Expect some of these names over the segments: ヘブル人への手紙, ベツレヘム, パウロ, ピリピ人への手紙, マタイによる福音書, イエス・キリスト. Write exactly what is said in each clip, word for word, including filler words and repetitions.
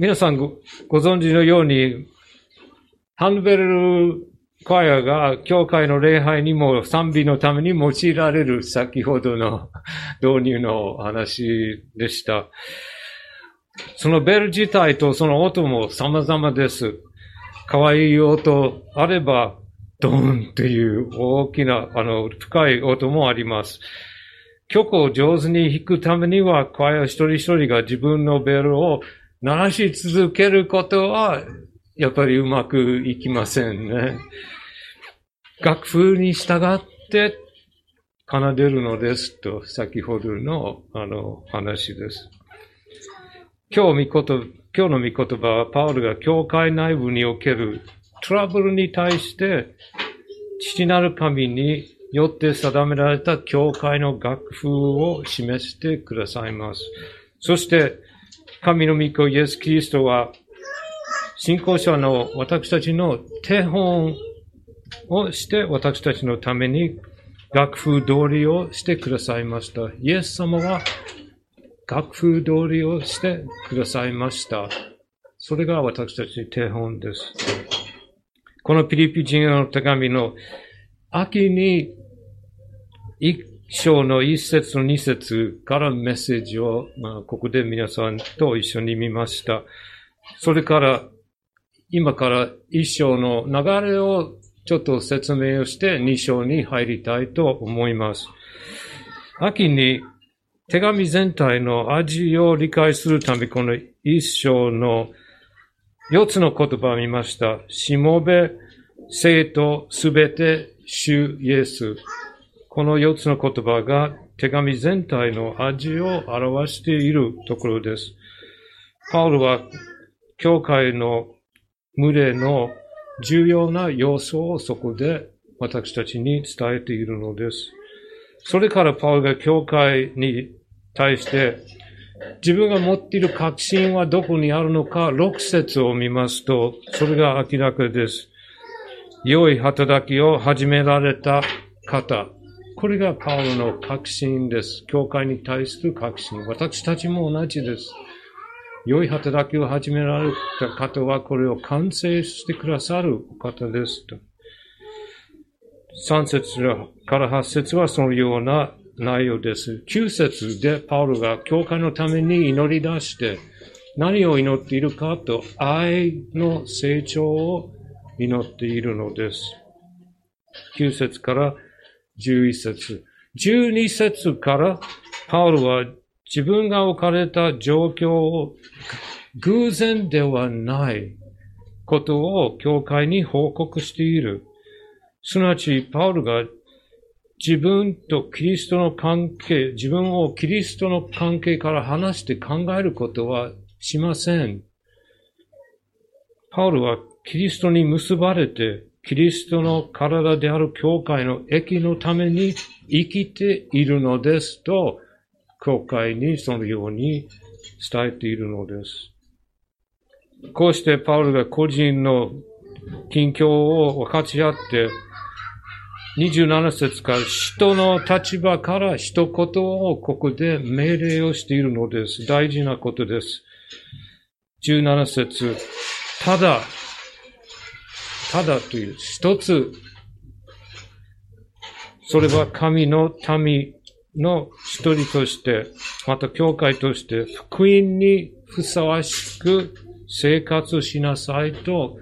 皆さん ご, ご存知のように、ハンベルコアが教会の礼拝にも賛美のために用いられる、先ほどの導入の話でした。そのベル自体とその音も様々です。可愛い音あれば、ドーンという大きな、あの、深い音もあります。曲を上手に弾くためには、コア一人一人が自分のベルを鳴らし続けることは、やっぱりうまくいきませんね。楽譜に従って奏でるのですと、先ほどのあの話です。今日の御言葉、今日の御言葉はパウルが教会内部におけるトラブルに対して、父なる神によって定められた教会の楽譜を示してくださいます。そして、神の御子イエス・キリストは、信仰者の私たちの手本をして私たちのために楽譜通りをしてくださいました。イエス様は楽譜通りをしてくださいました。それが私たちの手本です。このピリピ人への手紙の秋に一章の一節と二節からメッセージをここで皆さんと一緒に見ました。それから今から一章の流れをちょっと説明をして二章に入りたいと思います。秋に手紙全体の味を理解するため、この一章の四つの言葉を見ました。しもべ、生徒、すべて、主イエス。この四つの言葉が手紙全体の味を表しているところです。パウルは教会の群れの重要な要素をそこで私たちに伝えているのです。それからパウルが教会に対して自分が持っている確信はどこにあるのかろく節を見ますと、それが明らかです。良い働きを始められた方。これがパウルの確信です。教会に対する確信。私たちも同じです。良い働きを始められた方はこれを完成してくださる方ですと。さん節からはち節はそのような内容です。きゅう節でパウルが教会のために祈り出して何を祈っているかと、愛の成長を祈っているのです。きゅう節からじゅういち節。じゅうに節からパウルは自分が置かれた状況を偶然ではないことを教会に報告している。すなわち、パウルが自分とキリストの関係、自分をキリストの関係から離して考えることはしません。パウルはキリストに結ばれて、キリストの体である教会の益のために生きているのですと、教会にそのように伝えているのです。こうしてパウルが個人の近況を分かち合って、にじゅうなな節から人の立場から一言をここで命令をしているのです。大事なことです。じゅうなな節、ただ、ただという一つ、それは神の民の一人として、また教会として、福音にふさわしく生活しなさいと、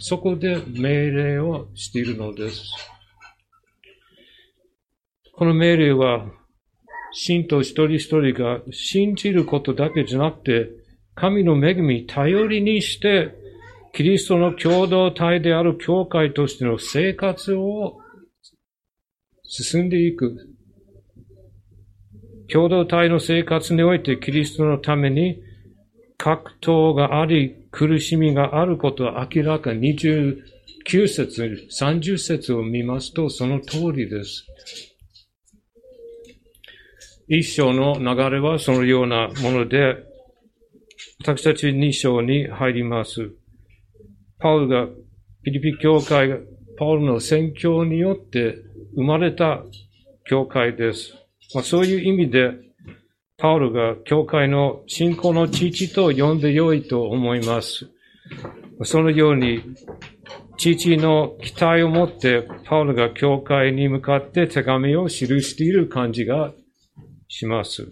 そこで命令をしているのです。この命令は、信徒一人一人が信じることだけじゃなくて、神の恵み頼りにして、キリストの共同体である教会としての生活を進んでいく。共同体の生活においてキリストのために格闘があり苦しみがあることは明らか。にじゅうきゅう節、さんじゅう節を見ますとその通りです。一章の流れはそのようなもので、私たち二章に入ります。パウルが、ピリピ教会がパウルの宣教によって生まれた教会です。まあ、そういう意味で、パウロが教会の信仰の父と呼んでよいと思います。そのように、父の期待を持ってパウロが教会に向かって手紙を記している感じがします。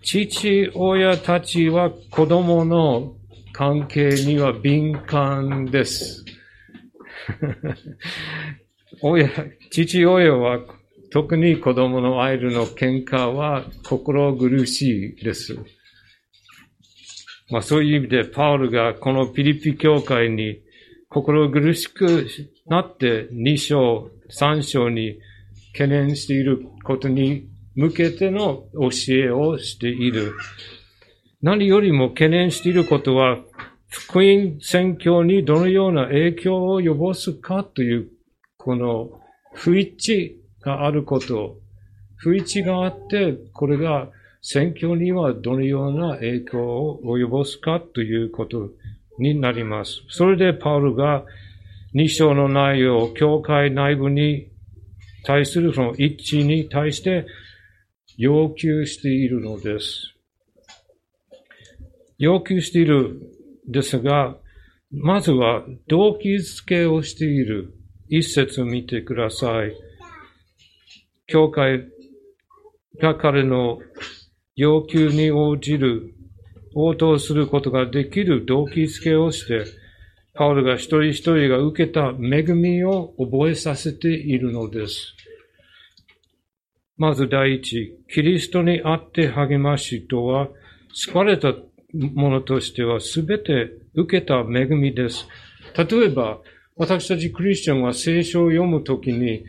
父親たちは子供の関係には敏感です。親、父親は特に子供の間の喧嘩は心苦しいです。まあそういう意味でパウロがこのピリピ教会に心苦しくなってに章、さん章に懸念していることに向けての教えをしている。何よりも懸念していることは、福音宣教にどのような影響を及ぼすかという、この不一致があること。不一致があって、これが宣教にはどのような影響を及ぼすかということになります。それでパウロがに章の内容、教会内部に対するその一致に対して要求しているのです。要求しているですが、まずは動機づけをしている。一節を見てください。教会が彼の要求に応じる。応答することができる動機づけをして、パウロが一人一人が受けた恵みを覚えさせているのです。まず第一、キリストにあって励ましとは、救われたものとしてはすべて受けた恵みです。例えば、私たちクリスチャンは聖書を読むときに、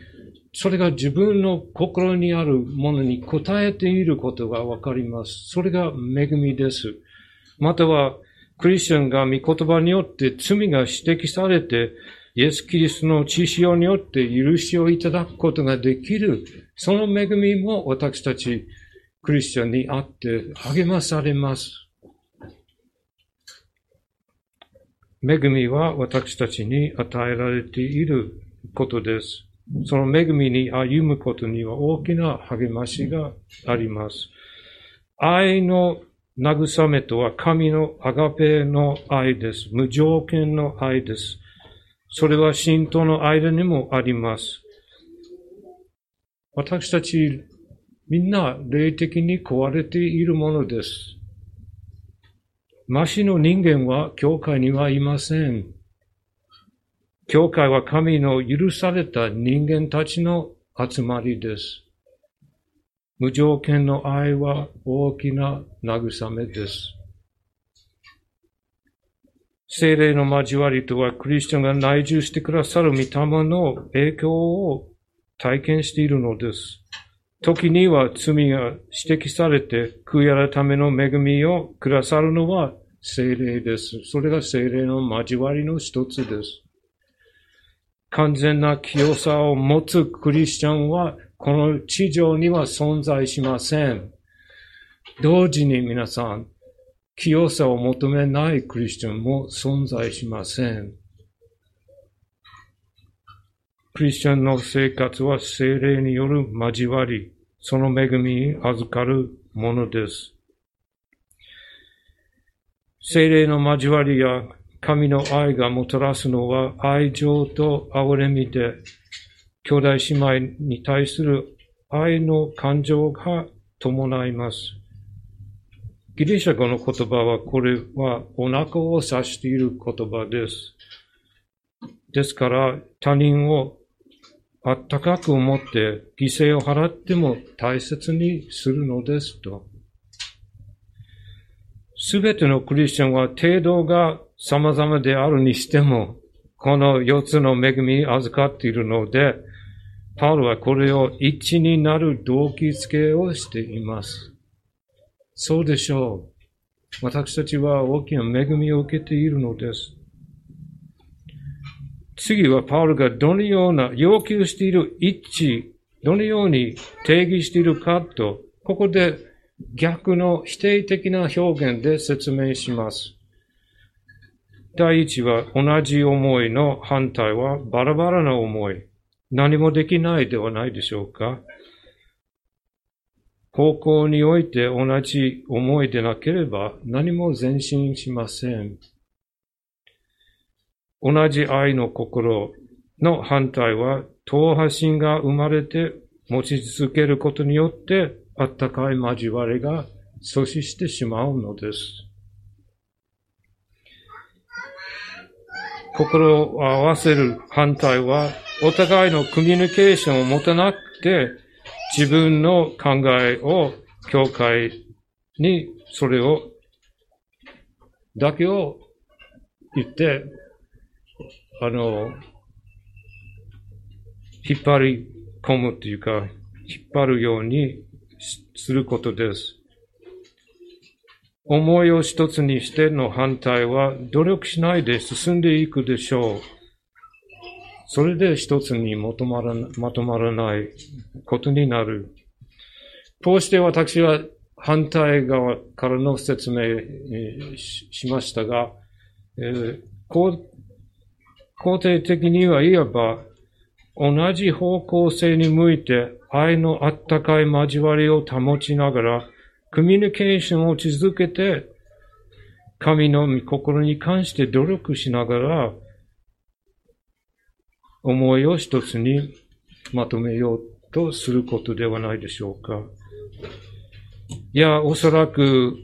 それが自分の心にあるものに応えていることがわかります。それが恵みです。または、クリスチャンが御言葉によって罪が指摘されて、イエス・キリストの血潮によって許しをいただくことができる、その恵みも私たちクリスチャンにあって励まされます。恵みは私たちに与えられていることです。その恵みに歩むことには大きな励ましがあります。愛の慰めとは神のアガペの愛です。無条件の愛です。それは信徒の間にもあります。私たちみんな霊的に壊れているものです。マシの人間は教会にはいません。教会は神の許された人間たちの集まりです。無条件の愛は大きな慰めです。聖霊の交わりとはクリスチャンが内住してくださる御霊の影響を体験しているのです。時には罪が指摘されて悔い改めの恵みをくださるのは聖霊です。それが聖霊の交わりの一つです。完全な清さを持つクリスチャンはこの地上には存在しません。同時に皆さん、清さを求めないクリスチャンも存在しません。クリスチャンの生活は聖霊による交わり、その恵みに預かるものです。聖霊の交わりや神の愛がもたらすのは愛情と憐れみで、兄弟姉妹に対する愛の感情が伴います。ギリシャ語の言葉は、これはお腹を指している言葉です。ですから、他人をあったかく思って犠牲を払っても大切にするのですと。すべてのクリスチャンは程度が様々であるにしても、この四つの恵みに預かっているので、パウロはこれを一致になる動機づけをしています。そうでしょう。私たちは大きな恵みを受けているのです。次はパウロがどのような要求している一致、どのように定義しているかと、ここで逆の否定的な表現で説明します。第一は同じ思いの反対はバラバラな思い。何もできないではないでしょうか。方向において同じ思いでなければ何も前進しません。同じ愛の心の反対は、党派心が生まれて持ち続けることによって、あったかい交わりが阻止してしまうのです。心を合わせる反対は、お互いのコミュニケーションを持たなくて、自分の考えを教会にそれをだけを言ってあの引っ張り込むというか引っ張るようにすることです。思いを一つにしての反対は努力しないで進んでいくでしょう。それで一つにまとまらな、まとまらないことになる。こうして私は反対側からの説明 し, しましたが、えー、肯定的には言えば、同じ方向性に向いて愛のあったかい交わりを保ちながら、コミュニケーションを続けて、神の御心に関して努力しながら、思いを一つにまとめようとすることではないでしょうか。いや、おそらく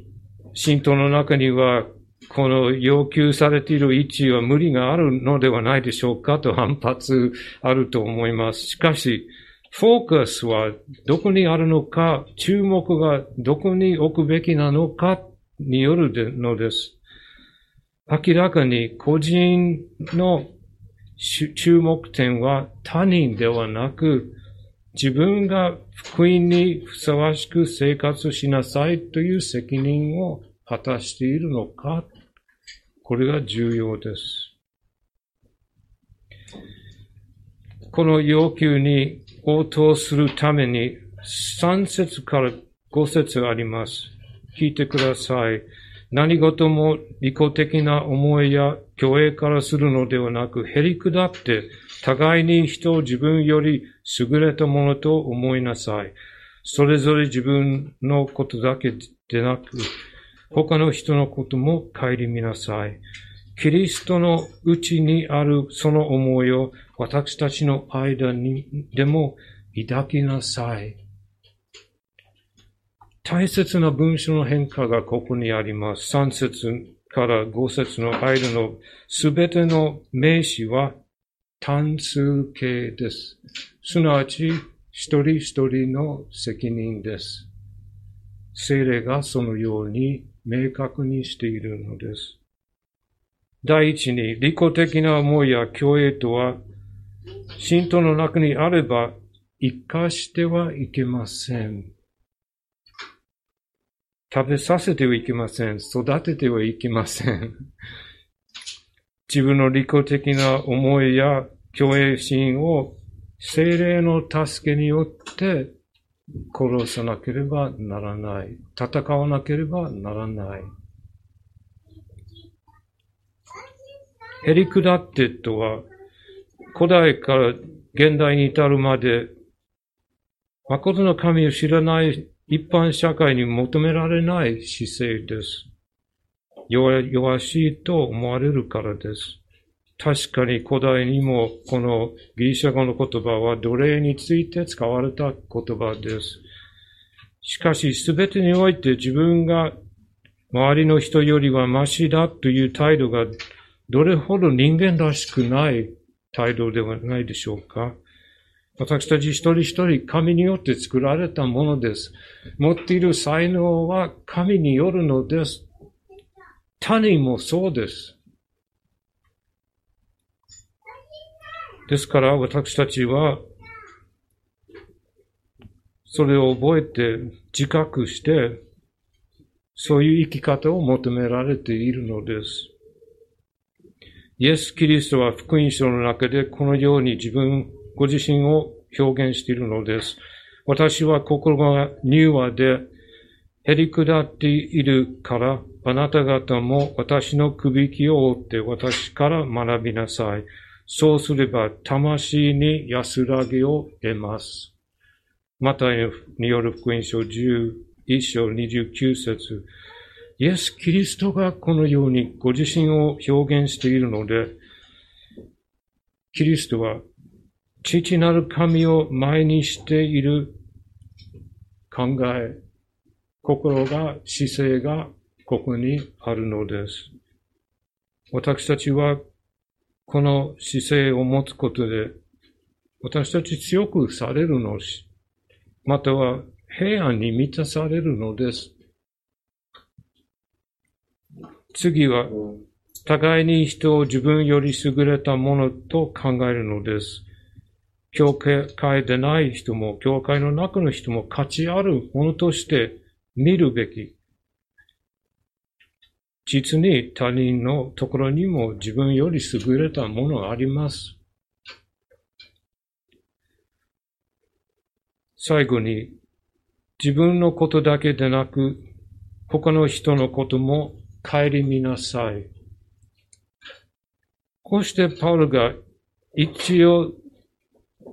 信徒の中にはこの要求されている位置は無理があるのではないでしょうかと反発あると思います。しかし、フォーカスはどこにあるのか、注目がどこに置くべきなのかによるのです。明らかに個人の注目点は他人ではなく、自分が福音にふさわしく生活しなさいという責任を果たしているのか、これが重要です。この要求に応答するためにさん節からご節あります。聞いてください。何事も利己的な思いや虚栄からするのではなく、へりくだって、互いに人を自分より優れたものと思いなさい。それぞれ自分のことだけでなく、他の人のことも顧みなさい。キリストのうちにあるその思いを私たちの間にでも抱きなさい。大切な文章の変化がここにあります。さん節からご節の間のすべての名詞は単数形です。すなわち一人一人の責任です。聖霊がそのように明確にしているのです。第一に、利己的な思いや虚栄とは、信徒の中にあれば生かしてはいけません。食べさせてはいけません。育ててはいけません。自分の利己的な思いや虚栄心を聖霊の助けによって殺さなければならない。戦わなければならない。へりくだってとは、古代から現代に至るまで、誠の神を知らない一般社会に求められない姿勢です。弱、弱しいと思われるからです。確かに古代にもこのギリシャ語の言葉は奴隷について使われた言葉です。しかし全てにおいて自分が周りの人よりはマシだという態度がどれほど人間らしくない態度ではないでしょうか。私たち一人一人神によって作られたものです。持っている才能は神によるのです。他人もそうです。ですから私たちはそれを覚えて自覚してそういう生き方を求められているのです。イエス・キリストは福音書の中でこのように自分ご自身を表現しているのです。私は心が柔和でへりくだっているから、あなた方も私のくびきを追って私から学びなさい。そうすれば魂に安らぎを得ます。マタイによる福音書じゅういっしょうにじゅうきゅうせつ、イエス・キリストがこのようにご自身を表現しているので、キリストは父なる神を前にしている考え、心が、姿勢がここにあるのです。私たちはこの姿勢を持つことで、私たち強くされるのし、または平安に満たされるのです。次は、互いに人を自分より優れたものと考えるのです。教会でない人も、教会の中の人も価値あるものとして見るべき。実に他人のところにも自分より優れたものがあります。最後に、自分のことだけでなく、他の人のことも顧みなさい。こうしてパウロが一応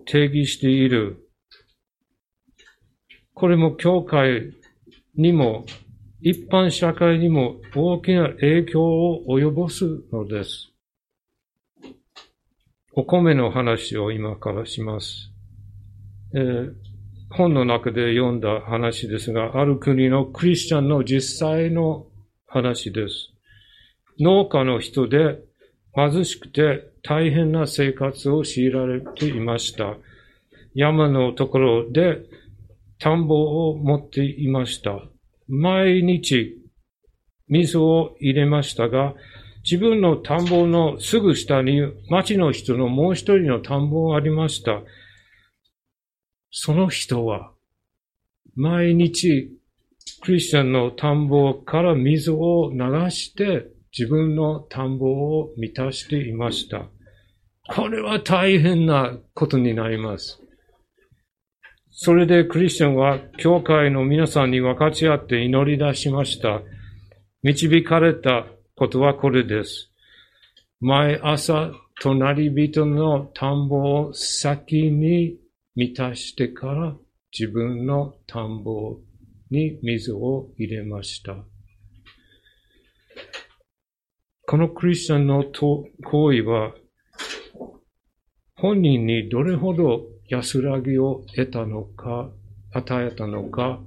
定義している。これも教会にも一般社会にも大きな影響を及ぼすのです。お米の話を今からします。えー、本の中で読んだ話ですが、ある国のクリスチャンの実際の話です。農家の人で貧しくて大変な生活を強いられていました。山のところで田んぼを持っていました。毎日水を入れましたが、自分の田んぼのすぐ下に町の人のもう一人の田んぼがありました。その人は毎日クリスチャンの田んぼから水を流して自分の田んぼを満たしていました。これは大変なことになります。それでクリスチャンは教会の皆さんに分かち合って祈り出しました。導かれたことはこれです。毎朝隣人の田んぼを先に満たしてから自分の田んぼに水を入れました。このクリスチャンの行為は本人にどれほど安らぎを得たのか、与えたのか、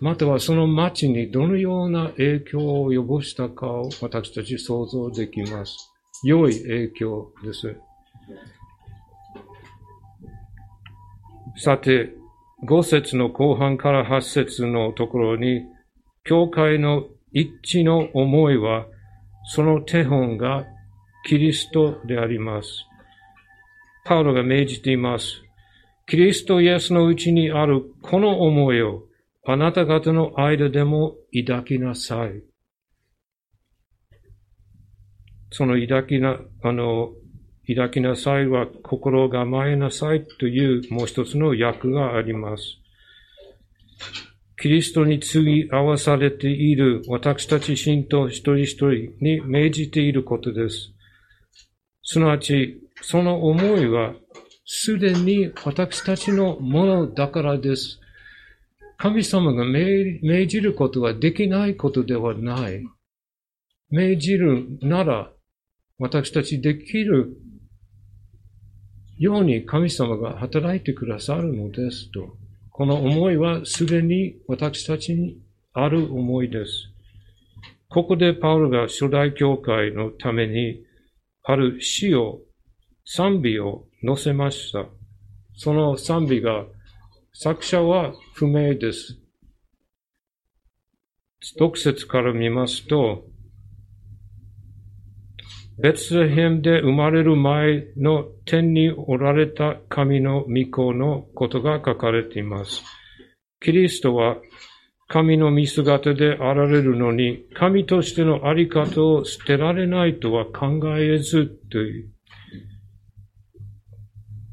またはその町にどのような影響を及ぼしたかを私たち想像できます。良い影響です。さて、ご節の後半からはち節のところに、教会の一致の思いは、その手本がキリストであります。パウロが命じています。キリストイエスのうちにあるこの思いをあなた方の間でも抱きなさい。その抱きな、あの、抱きなさいは心を構えなさいというもう一つの訳があります。キリストに次合わされている私たち信徒一人一人に命じていることです。すなわち、その思いはすでに私たちのものだからです。神様が命じることはできないことではない。命じるなら私たちできるように神様が働いてくださるのですと。この思いはすでに私たちにある思いです。ここでパウロが初代教会のためにある詩を賛美を載せました。その賛美が、作者は不明です。ろく節から見ますと、ベツレヘムで生まれる前の天におられた神の御子のことが書かれています。キリストは神の見姿であられるのに、神としてのあり方を捨てられないとは考えずという。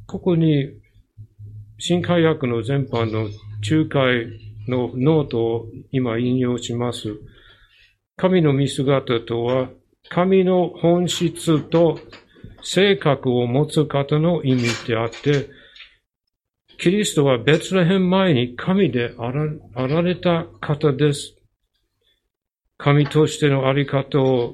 ここに、新海訳の全般の仲介のノートを今引用します。神の見姿とは、神の本質と性格を持つ方の意味であって、キリストはベツレヘム前に神であら、あられた方です。神としてのあり方を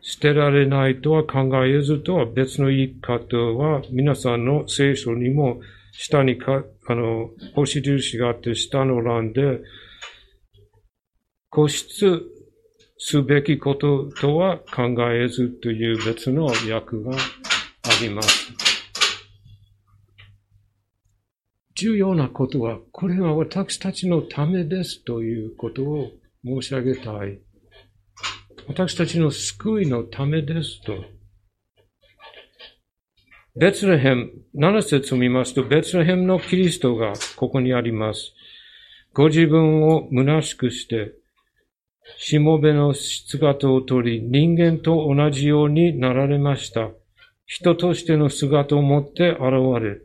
捨てられないとは考えずとは別の言い方は、皆さんの聖書にも下にか、あの、星印があって下の欄で、固執すべきこととは考えずという別の訳があります。重要なことは、これは私たちのためですということを申し上げたい。私たちの救いのためですと。ベツレヘム、なな節を見ますと、ベツレヘムのキリストがここにあります。ご自分を虚しくして、しもべの姿を取り、人間と同じようになられました。人としての姿を持って現れ、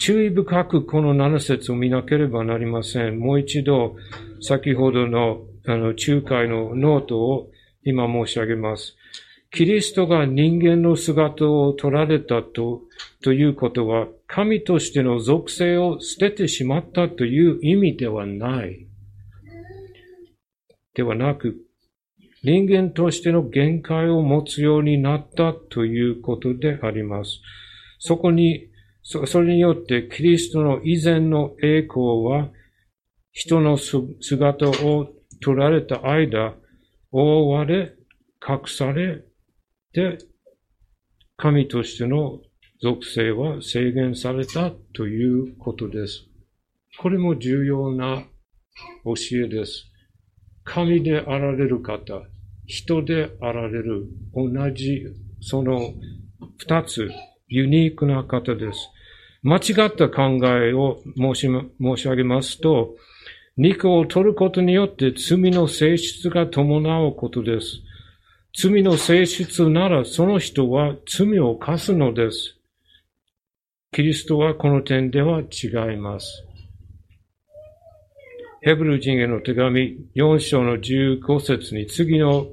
注意深くこのなな節を見なければなりません。もう一度、先ほどのあの、仲介のノートを今申し上げます。キリストが人間の姿を取られたと、ということは、神としての属性を捨ててしまったという意味ではない。ではなく、人間としての限界を持つようになったということであります。そこに、そ、それによってキリストの以前の栄光は、人の姿を取られた間、覆われ、隠されて、神としての属性は制限されたということです。これも重要な教えです。神であられる方、人であられる、同じ、その二つ、ユニークな方です。間違った考えを申し、申し上げますと、肉を取ることによって罪の性質が伴うことです。罪の性質ならその人は罪を犯すのです。キリストはこの点では違います。ヘブル人への手紙よん章のじゅうご節に次の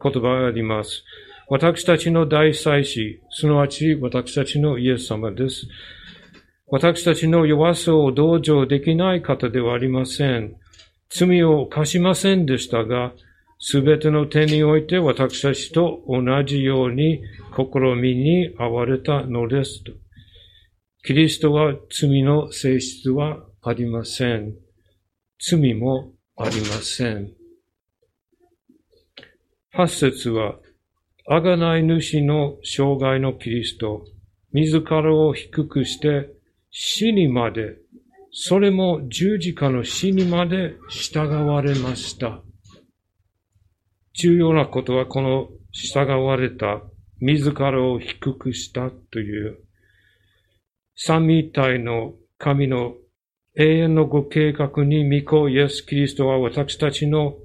言葉があります。私たちの大祭司、すなわち私たちのイエス様です。私たちの弱さを同情できない方ではありません。罪を犯しませんでしたが、すべての点において私たちと同じように試みに遭われたのですと。キリストは罪の性質はありません。罪もありません。はち節は、贖い主の生涯のキリスト、自らを低くして、死にまで、それも十字架の死にまで従われました。重要なことはこの従われた、自らを低くしたという、三位一体の神の永遠のご計画に御子イエス・キリストは私たちの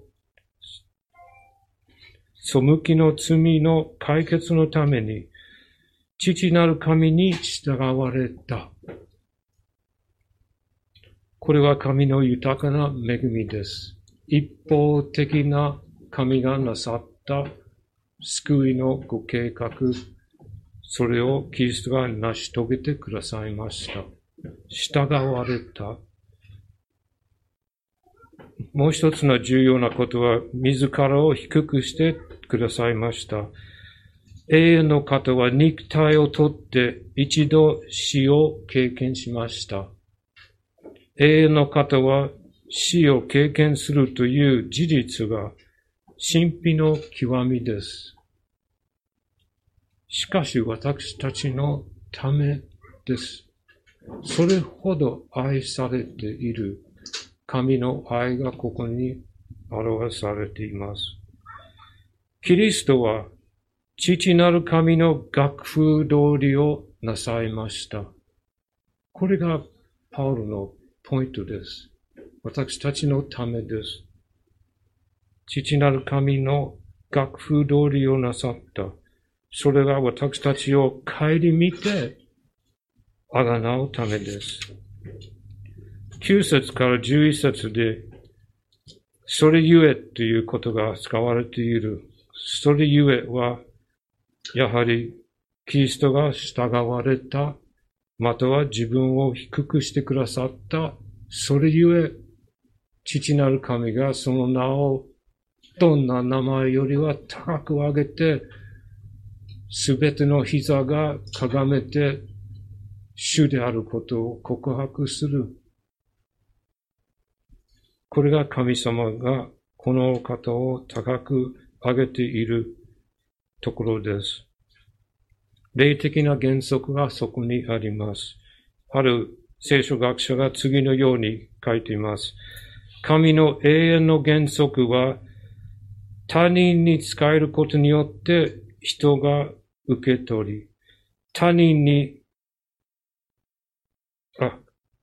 背きの罪の解決のために、父なる神に従われた。これは神の豊かな恵みです。一方的な神がなさった救いのご計画、それをキリストが成し遂げてくださいました。従われた。もう一つの重要なことは、自らを低くしてくださいました。永遠の方は肉体をとって一度死を経験しました。永遠の方は死を経験するという事実が神秘の極みです。しかし私たちのためです。それほど愛されている神の愛がここに表されています。キリストは父なる神の楽譜通りをなさいました。これがパウロのポイントです。私たちのためです。父なる神の楽譜通りをなさった。それが私たちを顧みて、あがなうためです。きゅう節からじゅういち節で、それゆえということが使われている。それゆえは、やはりキリストが従われたまたは自分を低くしてくださった。それゆえ、父なる神がその名を、どんな名前よりは高く上げて、すべての膝がかがめて、主であることを告白する。これが神様がこの方を高く上げているところです。霊的な原則がそこにあります。ある聖書学者が次のように書いています。神の永遠の原則は、他人に仕えることによって人が受け取り、他人に、あ、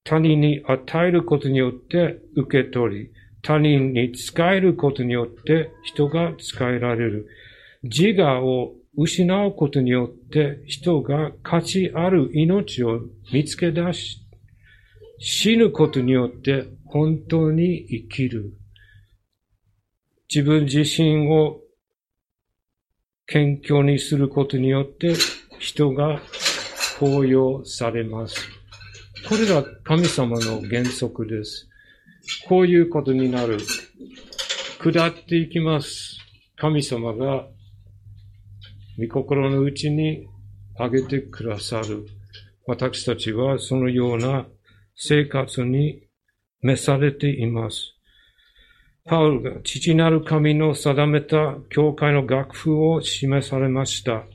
他人に与えることによって受け取り、他人に仕えることによって人が仕えられる。自我を失うことによって人が価値ある命を見つけ出し、死ぬことによって本当に生きる。自分自身を謙虚にすることによって人が高揚されます。これが神様の原則です。こういうことになる。下っていきます。神様が御心のうちにあげてくださる。私たちはそのような生活に召されています。パウルが父なる神の定めた教会の楽譜を示されました。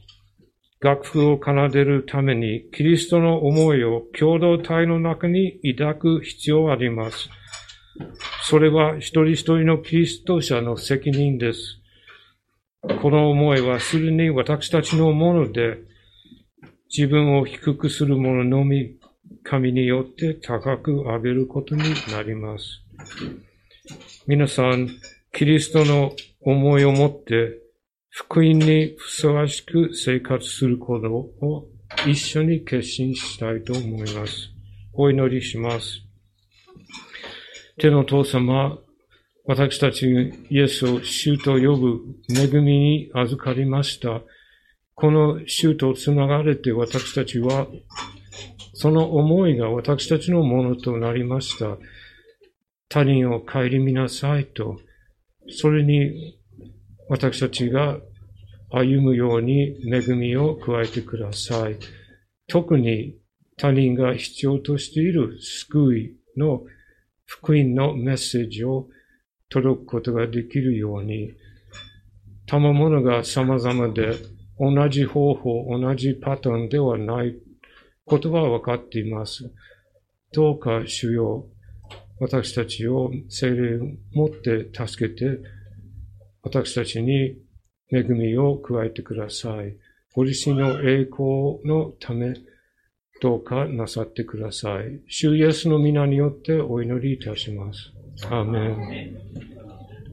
楽譜を奏でるためにキリストの思いを共同体の中に抱く必要あります。それは一人一人のキリスト者の責任です。この思いはすでに私たちのもので、自分を低くするもののみ、神によって高く上げることになります。皆さん、キリストの思いを持って、福音にふさわしく生活することを一緒に決心したいと思います。お祈りします。天の父様、私たちイエスを主と呼ぶ恵みに預かりました。この主とつながれて私たちは、その思いが私たちのものとなりました。他人を顧みなさいと、それに私たちが歩むように恵みを加えてください。特に他人が必要としている救いの福音のメッセージを届くことができるように、賜物が様々で同じ方法、同じパターンではないことは分かっています。どうか主よ、私たちを聖霊をもって助けて、私たちに恵みを加えてください。ご自身の栄光のため、どうかなさってください。主イエスの皆によってお祈りいたします。アーメン。